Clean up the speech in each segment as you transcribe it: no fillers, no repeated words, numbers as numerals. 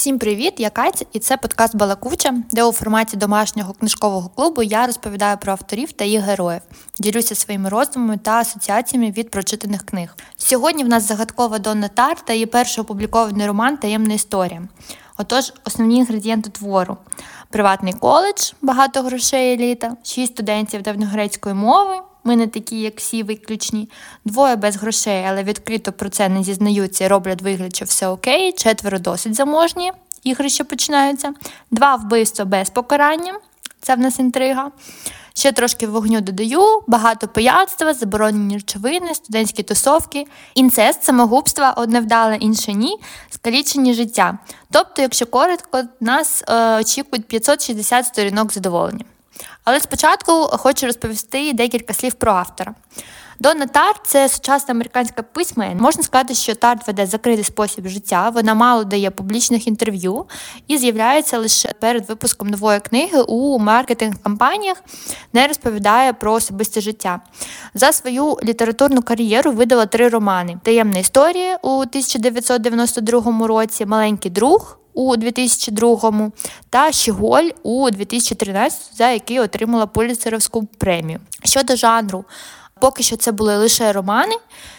Всім привіт, я Катя, і це подкаст «Балакуча», де у форматі домашнього книжкового клубу я розповідаю про авторів та їх героїв, ділюся своїми роздумами та асоціаціями від прочитаних книг. Сьогодні в нас загадкова Донна Тартт та її перший опублікований роман «Таємна історія». Отож, основні інгредієнти твору – приватний коледж, багато грошей еліта, 6 студентів давньогрецької мови, ми не такі, як всі виключні, 2 без грошей, але відкрито про це не зізнаються і роблять вигляд, що все окей, 4 досить заможні, ігри ще починаються, 2 вбивства без покарання, це в нас інтрига, ще трошки вогню додаю, багато пияцтва, заборонені речовини, студентські тусовки, інцест, самогубства, одне вдале, інше ні, скалічені життя. Тобто, якщо коротко, нас очікують 560 сторінок задоволення. Але спочатку хочу розповісти декілька слів про автора. Донна Тартт – це сучасна американська письменниця. Можна сказати, що Тартт веде закритий спосіб життя, вона мало дає публічних інтерв'ю і з'являється лише перед випуском нової книги у маркетинг-кампаніях, не розповідає про особисте життя. За свою літературну кар'єру видала 3 романи. «Таємна історія» у 1992 році, «Маленький друг» у 2002 та «Щіголь» у 2013, за який отримала Пуліцерівську премію. Щодо жанру, поки що це були лише романи,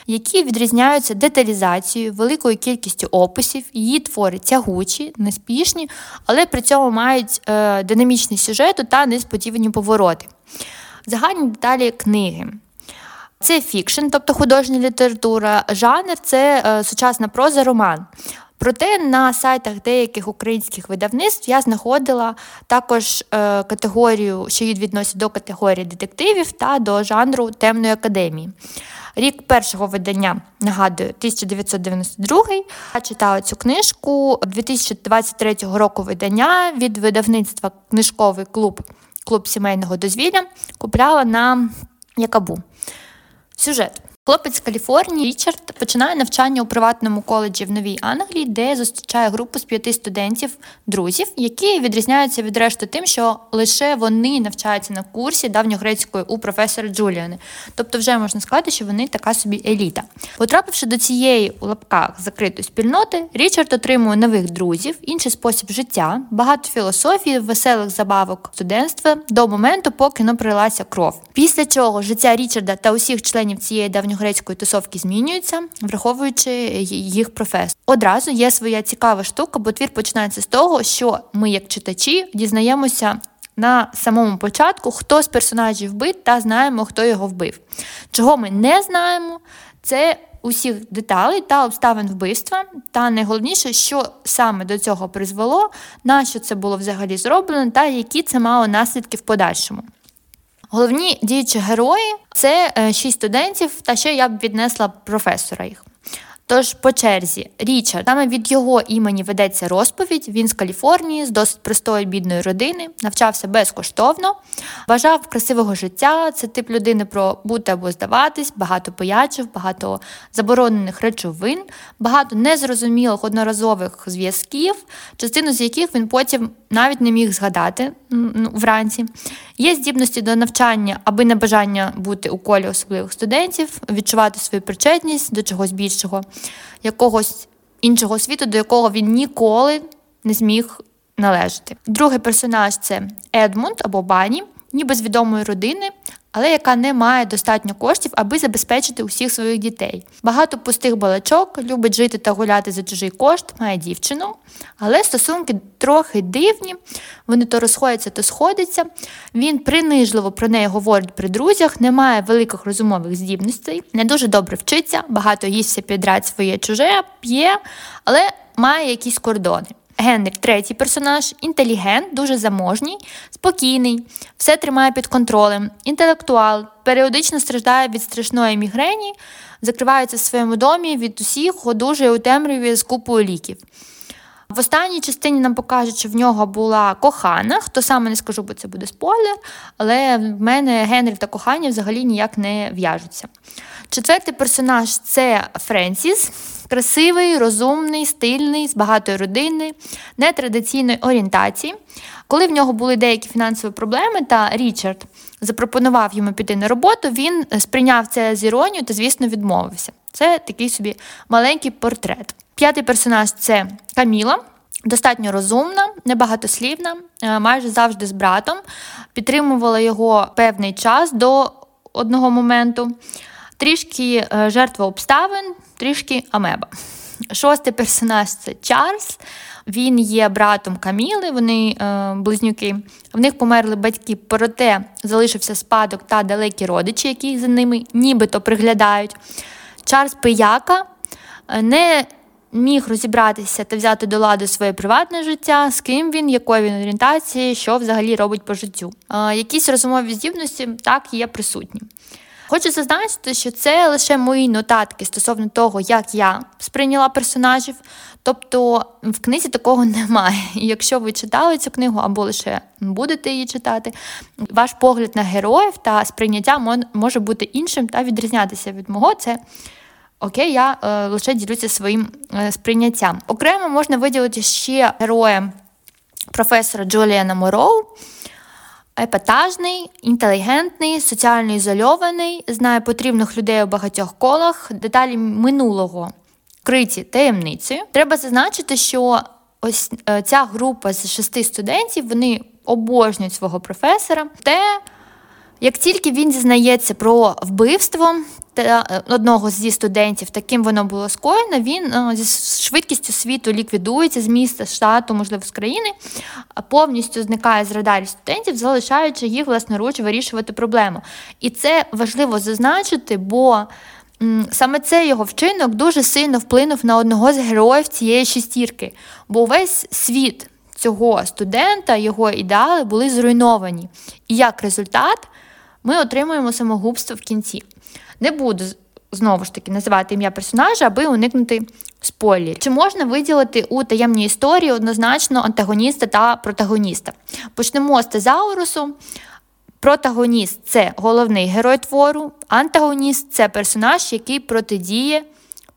які відрізняються деталізацією, великою кількістю описів, її твори тягучі, неспішні, але при цьому мають динамічний сюжет та несподівані повороти. Загальні деталі книги. Це фікшн, тобто художня література, жанр – це сучасна проза, роман. Проте на сайтах деяких українських видавництв я знаходила також категорію, що її відносять до категорії детективів та до жанру темної академії. Рік першого видання, нагадую, 1992, я читала цю книжку 2023 року видання від видавництва «Книжковий клуб», «Клуб сімейного дозвілля», купляла на Якабу. Сюжет. Хлопець з Каліфорнії Річард починає навчання у приватному коледжі в Новій Англії, де зустрічає групу з 5 студентів-друзів, які відрізняються від решти тим, що лише вони навчаються на курсі давньогрецької у професора Джуліани. Тобто вже можна сказати, що вони така собі еліта. Потрапивши до цієї, у лапках, закритої спільноти, Річард отримує нових друзів, інший спосіб життя, багато філософії, веселих забавок студентства до моменту, поки не пролилася кров. Після чого життя Річарда та усіх членів цієї давньогрецької тусовки змінюються, враховуючи їх професію. Одразу є своя цікава штука, бо твір починається з того, що ми, як читачі, дізнаємося на самому початку, хто з персонажів вбив та знаємо, хто його вбив. Чого ми не знаємо, це усіх деталей та обставин вбивства, та найголовніше, що саме до цього призвело, на що це було взагалі зроблено та які це мало наслідки в подальшому. Головні діючі герої – це 6 студентів, та ще я б віднесла професора їх. Тож, по черзі, Річард. Саме від його імені ведеться розповідь. Він з Каліфорнії, з досить простої бідної родини, навчався безкоштовно, бажав красивого життя, це тип людини про бути або здаватись, багато пиячів, багато заборонених речовин, багато незрозумілих одноразових зв'язків, частину з яких він потім навіть не міг згадати вранці. Є здібності до навчання, аби не бажання бути у колі особливих студентів, відчувати свою причетність до чогось більшого, якогось іншого світу, до якого він ніколи не зміг належати. Другий персонаж – це Едмунд або Банні, ніби з відомої родини, але яка не має достатньо коштів, аби забезпечити усіх своїх дітей. Багато пустих балачок, любить жити та гуляти за чужий кошт, має дівчину, але стосунки трохи дивні, вони то розходяться, то сходяться. Він принижливо про неї говорить при друзях, не має великих розумових здібностей, не дуже добре вчиться, багато їсть все підряд своє чуже, п'є, але має якісь кордони. Генрік – 3 персонаж, інтелігент, дуже заможній, спокійний, все тримає під контролем, інтелектуал, періодично страждає від страшної мігрені, закривається в своєму домі від усіх, одужує у темряві з купою ліків. В останній частині нам покажуть, що в нього була кохана, хто саме не скажу, бо це буде спойлер, але в мене Генрі та кохання взагалі ніяк не в'яжуться. 4 персонаж – це Френсіс, красивий, розумний, стильний, з багатої родини, нетрадиційної орієнтації. Коли в нього були деякі фінансові проблеми, та Річард запропонував йому піти на роботу, він сприйняв це з іронією та, звісно, відмовився. Це такий собі маленький портрет. 5 персонаж – це Каміла, Достатньо розумна, небагатослівна, майже завжди з братом. Підтримувала його певний час до одного моменту. Трішки жертва обставин, трішки амеба. Шостий персонаж – це Чарльз. Він є братом Каміли, вони близнюки. В них померли батьки, проте залишився спадок та далекі родичі, які за ними нібито приглядають. Чарльз пияка не міг розібратися та взяти до ладу своє приватне життя, з ким він, якої він орієнтації, що взагалі робить по життю. Якісь розумові здібності так є присутні. Хочу зазначити, що це лише мої нотатки стосовно того, як я сприйняла персонажів. Тобто в книзі такого немає. І якщо ви читали цю книгу або лише будете її читати, ваш погляд на героїв та сприйняття може бути іншим та відрізнятися від мого. Це окей, я лише ділюся своїм сприйняттям. Окремо можна виділити ще героя професора Джуліана Морроу. Епатажний, інтелігентний, соціально ізольований, знає потрібних людей у багатьох колах, деталі минулого криті таємниці. Треба зазначити, що ось ця група з 6 студентів, вони обожнюють свого професора. Як тільки він дізнається про вбивство одного зі студентів, таким воно було скоєно, він зі швидкістю світу ліквідується з міста, штату, можливо, з країни, повністю зникає з радарів студентів, залишаючи їх власноруч вирішувати проблему. І це важливо зазначити, бо саме цей його вчинок дуже сильно вплинув на одного з героїв цієї шістірки, бо весь світ цього студента, його ідеали були зруйновані. І як результат ми отримуємо самогубство в кінці. Не буду, знову ж таки, називати ім'я персонажа, аби уникнути спойлерів. Чи можна виділити у таємній історії однозначно антагоніста та протагоніста? Почнемо з тезаурусу. Протагоніст – це головний герой твору, антагоніст – це персонаж, який протидіє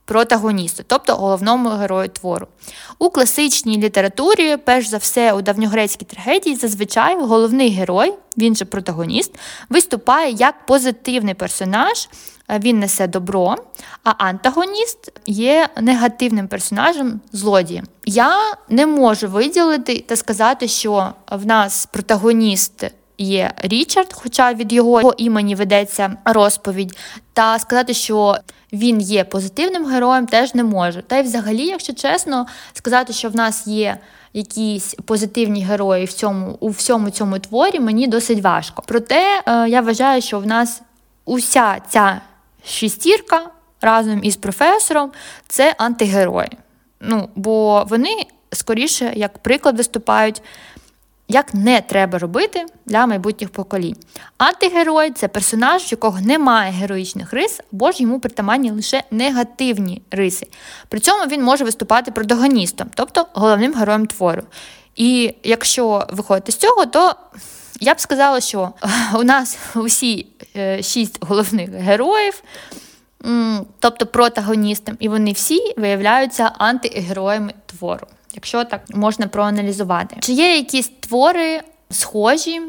протагоністу, тобто головному герою твору. У класичній літературі, перш за все у давньогрецькій трагедії, зазвичай головний герой, він же протагоніст, виступає як позитивний персонаж, він несе добро, а антагоніст є негативним персонажем, злодієм. Я не можу виділити та сказати, що в нас протагоніст є Річард, хоча від його імені ведеться розповідь, та сказати, що він є позитивним героєм, теж не можу. Та й взагалі, якщо чесно, сказати, що в нас є якісь позитивні герої у всьому цьому творі, мені досить важко. Проте я вважаю, що в нас уся ця шістірка разом із професором – це антигерої. Бо вони, скоріше, як приклад виступають, як не треба робити для майбутніх поколінь. Антигерой – це персонаж, в якого немає героїчних рис, або ж йому притаманні лише негативні риси. При цьому він може виступати протагоністом, тобто головним героєм твору. І якщо виходити з цього, то я б сказала, що у нас усі 6 головних героїв, тобто протагоністам, і вони всі виявляються антигероями твору. Якщо так можна проаналізувати. Чи є якісь твори схожі,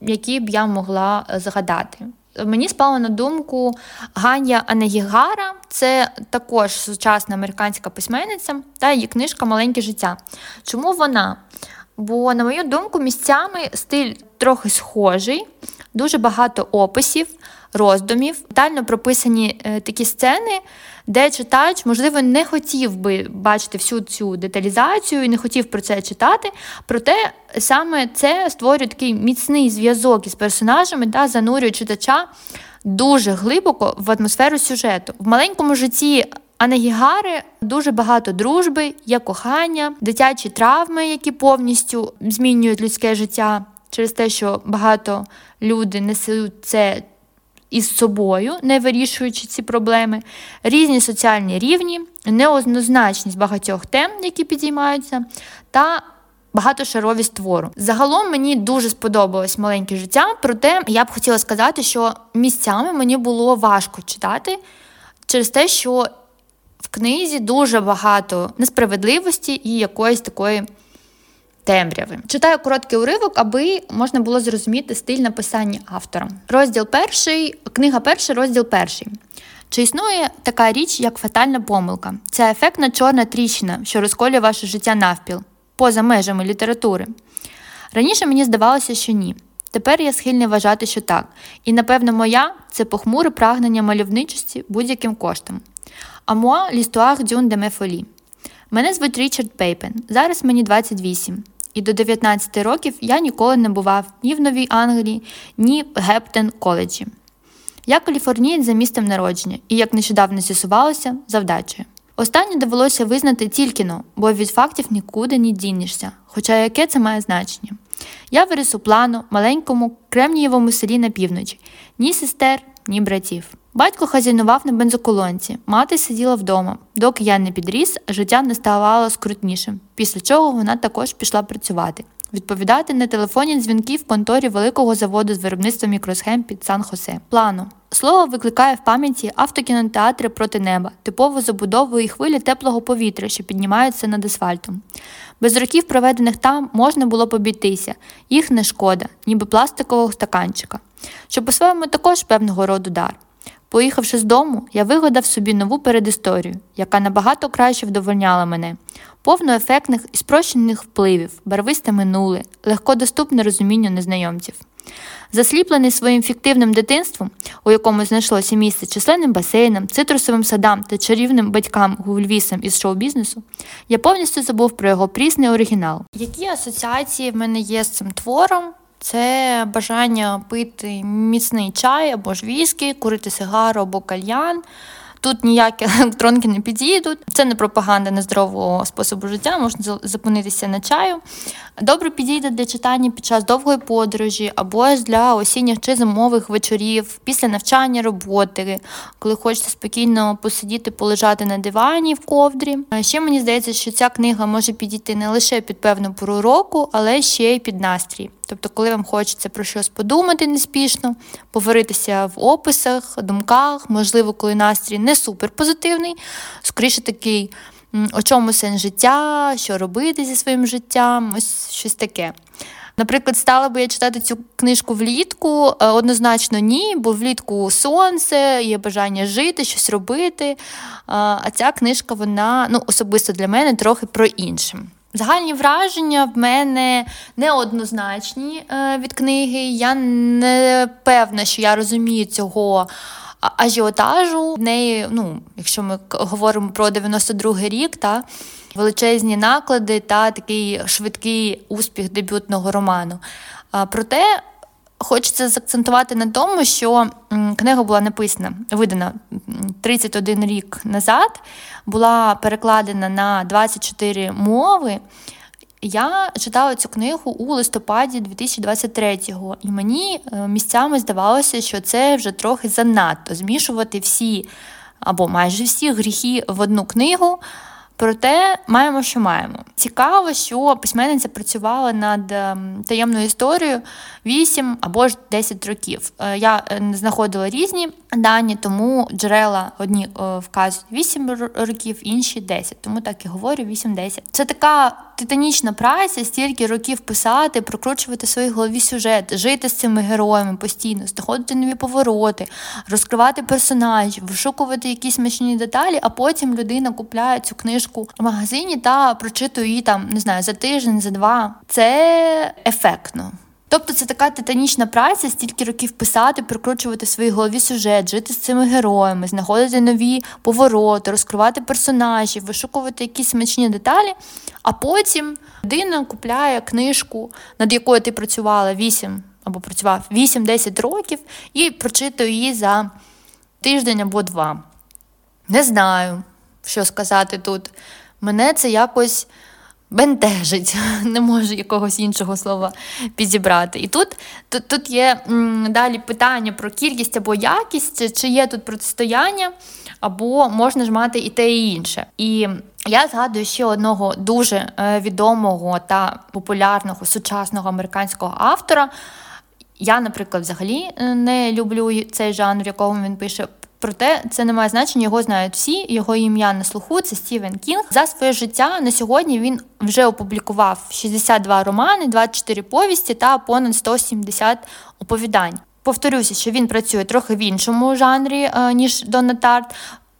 які б я могла згадати? Мені спала на думку Ган'я Анегігара, це також сучасна американська письменниця, та її книжка «Маленьке життя». Чому вона? Бо, на мою думку, місцями стиль трохи схожий, дуже багато описів, роздумів, детально прописані такі сцени, де читач, можливо, не хотів би бачити всю цю деталізацію і не хотів про це читати, проте саме це створює такий міцний зв'язок із персонажами та занурює читача дуже глибоко в атмосферу сюжету. В «Маленькому житті» Анегігари дуже багато дружби, є кохання, дитячі травми, які повністю змінюють людське життя через те, що багато людей несуть це із собою, не вирішуючи ці проблеми, різні соціальні рівні, неоднозначність багатьох тем, які підіймаються, та багатошаровість твору. Загалом мені дуже сподобалось «Маленьке життя», проте я б хотіла сказати, що місцями мені було важко читати через те, що в книзі дуже багато несправедливості і якоїсь такої темряви. Читаю короткий уривок, аби можна було зрозуміти стиль написання автора. Книга перша, розділ перший. Чи існує така річ, як фатальна помилка? Це ефектна чорна тріщина, що розколює ваше життя навпіл. поза межами літератури? Раніше мені здавалося, що ні. Тепер я схильний вважати, що так. І, напевно, моя – це похмуре прагнення мальовничості будь-яким коштом. А моа l'histoire d'une de mes folies. Мене звуть Річард Пейпен, зараз мені 28. І до 19 років я ніколи не бував ні в Новій Англії, ні в Гептон-коледжі. Я каліфорнієць за місцем народження і, як нещодавно з'ясувалося, за вдачею. Останнє довелося визнати тільки-но, бо від фактів нікуди не дінешся, хоча яке це має значення. Я виріс у Плано, маленькому кремнієвому селі на півночі. Ні сестер, ні братів. Батько хазяйнував на бензоколонці, мати сиділа вдома. Доки я не підріс, життя не ставало скрутнішим, після чого вона також пішла працювати. Відповідати на телефонні дзвінки в конторі великого заводу з виробництва мікросхем під Сан-Хосе. Плано. Слово викликає в пам'яті автокінотеатри проти неба, типову забудову і хвилі теплого повітря, що піднімаються над асфальтом. Без років, проведених там, можна було б обійтися. Їх не шкода, ніби пластикового стаканчика. Що по-своєму також певного роду дар. Поїхавши з дому, я вигадав собі нову передісторію, яка набагато краще вдовольняла мене. Повно ефектних і спрощених впливів, барвисте минуле, легкодоступне розуміння незнайомців. Засліплений своїм фіктивним дитинством, у якому знайшлося місце численним басейнам, цитрусовим садам та чарівним батькам Гульвісам із шоу-бізнесу, я повністю забув про його прісний оригінал. Які асоціації в мене є з цим твором? Це бажання пити міцний чай або ж віскі, курити сигару або кальян. Тут ніякі електронки не підійдуть. Це не пропаганда нездорового способу життя, можна зупинитися на чаю. Добре підійде для читання під час довгої подорожі або ж для осінніх чи зимових вечорів, після навчання, роботи, коли хочеться спокійно посидіти, полежати на дивані в ковдрі. Ще мені здається, що ця книга може підійти не лише під певну пору року, але ще й під настрій. Тобто, коли вам хочеться про щось подумати неспішно, поваритися в описах, думках, можливо, коли настрій не суперпозитивний, скоріше такий, о чому сенс життя, що робити зі своїм життям, ось щось таке. Наприклад, стала би я читати цю книжку влітку? Однозначно ні, бо влітку сонце, є бажання жити, щось робити, а ця книжка, вона, особисто для мене, трохи про інше. Загальні враження в мене неоднозначні від книги. Я не певна, що я розумію цього ажіотажу. В неї, якщо ми говоримо про 92-й рік, та величезні наклади та такий швидкий успіх дебютного роману. Проте хочеться заакцентувати на тому, що книга була видана 31 рік назад, була перекладена на 24 мови. Я читала цю книгу у листопаді 2023-го, і мені місцями здавалося, що це вже трохи занадто змішувати всі, або майже всі гріхи в одну книгу. Проте маємо, що маємо. Цікаво, що письменниця працювала над таємною історією 8 або ж 10 років. Я знаходила різні дані, тому джерела одні вказують 8 років, інші 10. Тому так і говорю, 8-10. Це така титанічна праця, стільки років писати, прокручувати в своїй голові сюжет, жити з цими героями постійно, знаходити нові повороти, розкривати персонажів, вишукувати якісь смачні деталі, а потім людина купляє цю книжку в магазині та прочитую її там, за тиждень, за два. Це ефектно. Тобто це така титанічна праця, стільки років писати, прикручувати в своїй голові сюжет, жити з цими героями, знаходити нові повороти, розкривати персонажів, вишукувати якісь смачні деталі, а потім людина купляє книжку, над якою ти працювала 8 або працював 8-10 років і прочитую її за тиждень або два. Не знаю, що сказати тут. Мене це якось бентежить. Не можу якогось іншого слова підібрати. І тут є далі питання про кількість або якість, чи є тут протистояння, або можна ж мати і те, і інше. І я згадую ще одного дуже відомого та популярного сучасного американського автора. Я, наприклад, взагалі не люблю цей жанр, в якому він пише. Проте це не має значення, його знають всі, його ім'я на слуху – це Стівен Кінг. За своє життя на сьогодні він вже опублікував 62 романи, 24 повісті та понад 170 оповідань. Повторюся, що він працює трохи в іншому жанрі, ніж Донна Тартт,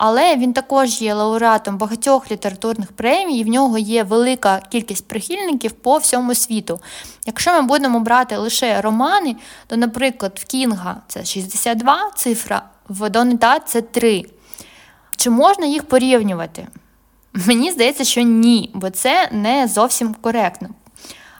але він також є лауреатом багатьох літературних премій, і в нього є велика кількість прихильників по всьому світу. Якщо ми будемо брати лише романи, то, наприклад, в Кінга це 62 цифра, в Донни Тартт це 3. Чи можна їх порівнювати? Мені здається, що ні, бо це не зовсім коректно.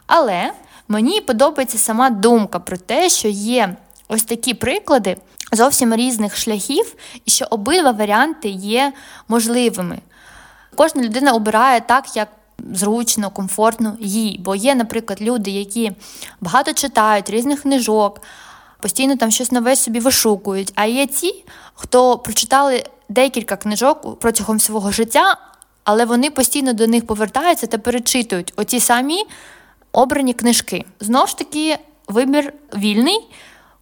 Але мені подобається сама думка про те, що є ось такі приклади зовсім різних шляхів, і що обидва варіанти є можливими. Кожна людина обирає так, як зручно, комфортно їй. Бо є, наприклад, люди, які багато читають різних книжок, постійно там щось нове собі вишукують. А є ті, хто прочитали декілька книжок протягом свого життя, але вони постійно до них повертаються та перечитують оті самі обрані книжки. Знову ж таки, вибір вільний,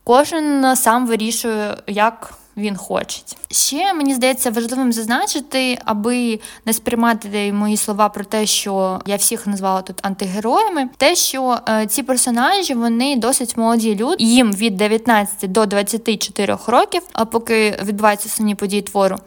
кожен сам вирішує, як він хоче. Ще, мені здається, важливим зазначити, аби не сприймати мої слова про те, що я всіх назвала тут антигероями, те, що ці персонажі, вони досить молоді люди, їм від 19 до 24 років, а поки відбуваються основні події твору.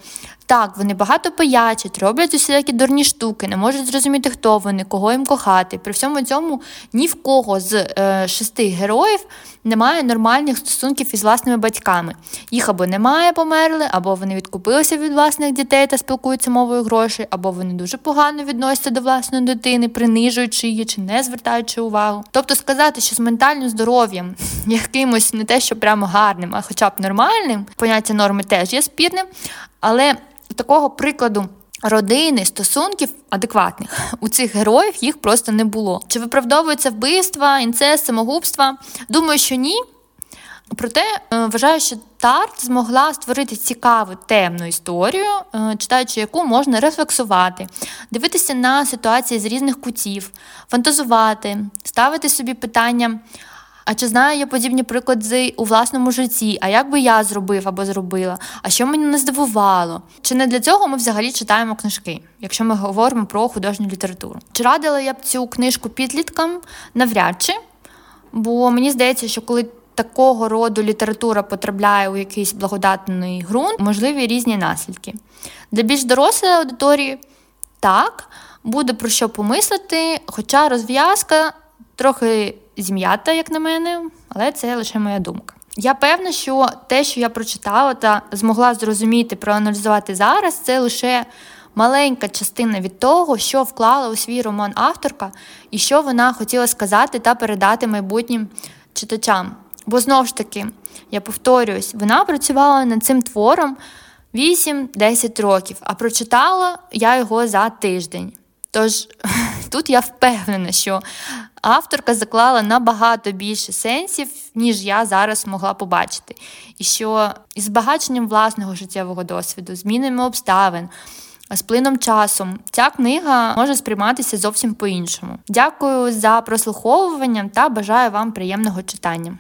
Так, вони багато пиячать, роблять усілякі дурні штуки, не можуть зрозуміти, хто вони, кого їм кохати. При всьому цьому ні в кого з шести героїв немає нормальних стосунків із власними батьками. Їх або немає, померли, або вони відкупилися від власних дітей та спілкуються мовою грошей, або вони дуже погано відносяться до власної дитини, принижуючи її чи не звертаючи увагу. Тобто сказати, що з ментальним здоров'ям, якимось не те, що прямо гарним, а хоча б нормальним, поняття норми теж є спірним, але такого прикладу родини, стосунків адекватних у цих героїв їх просто не було. Чи виправдовуються вбивства, інцест, самогубства? Думаю, що ні. Проте вважаю, що Тартт змогла створити цікаву темну історію, читаючи яку можна рефлексувати, дивитися на ситуації з різних кутів, фантазувати, ставити собі питання, а чи знаю я подібні приклади у власному житті? А як би я зробив або зробила? А що мене не здивувало? Чи не для цього ми взагалі читаємо книжки, якщо ми говоримо про художню літературу? Чи радила я б цю книжку підліткам? Навряд чи. Бо мені здається, що коли такого роду література потрапляє у якийсь благодатний ґрунт, можливі різні наслідки. Для більш дорослої аудиторії – так, буде про що помислити, хоча розв'язка трохи зім'ята, як на мене, але це лише моя думка. Я певна, що те, що я прочитала та змогла зрозуміти, проаналізувати зараз, це лише маленька частина від того, що вклала у свій роман авторка і що вона хотіла сказати та передати майбутнім читачам. Бо, знову ж таки, я повторююсь, вона працювала над цим твором 8-10 років, а прочитала я його за тиждень. Тож тут я впевнена, що авторка заклала набагато більше сенсів, ніж я зараз могла побачити. І що із збагаченням власного життєвого досвіду, змінами обставин, з плином часу, ця книга може сприйматися зовсім по-іншому. Дякую за прослуховування та бажаю вам приємного читання.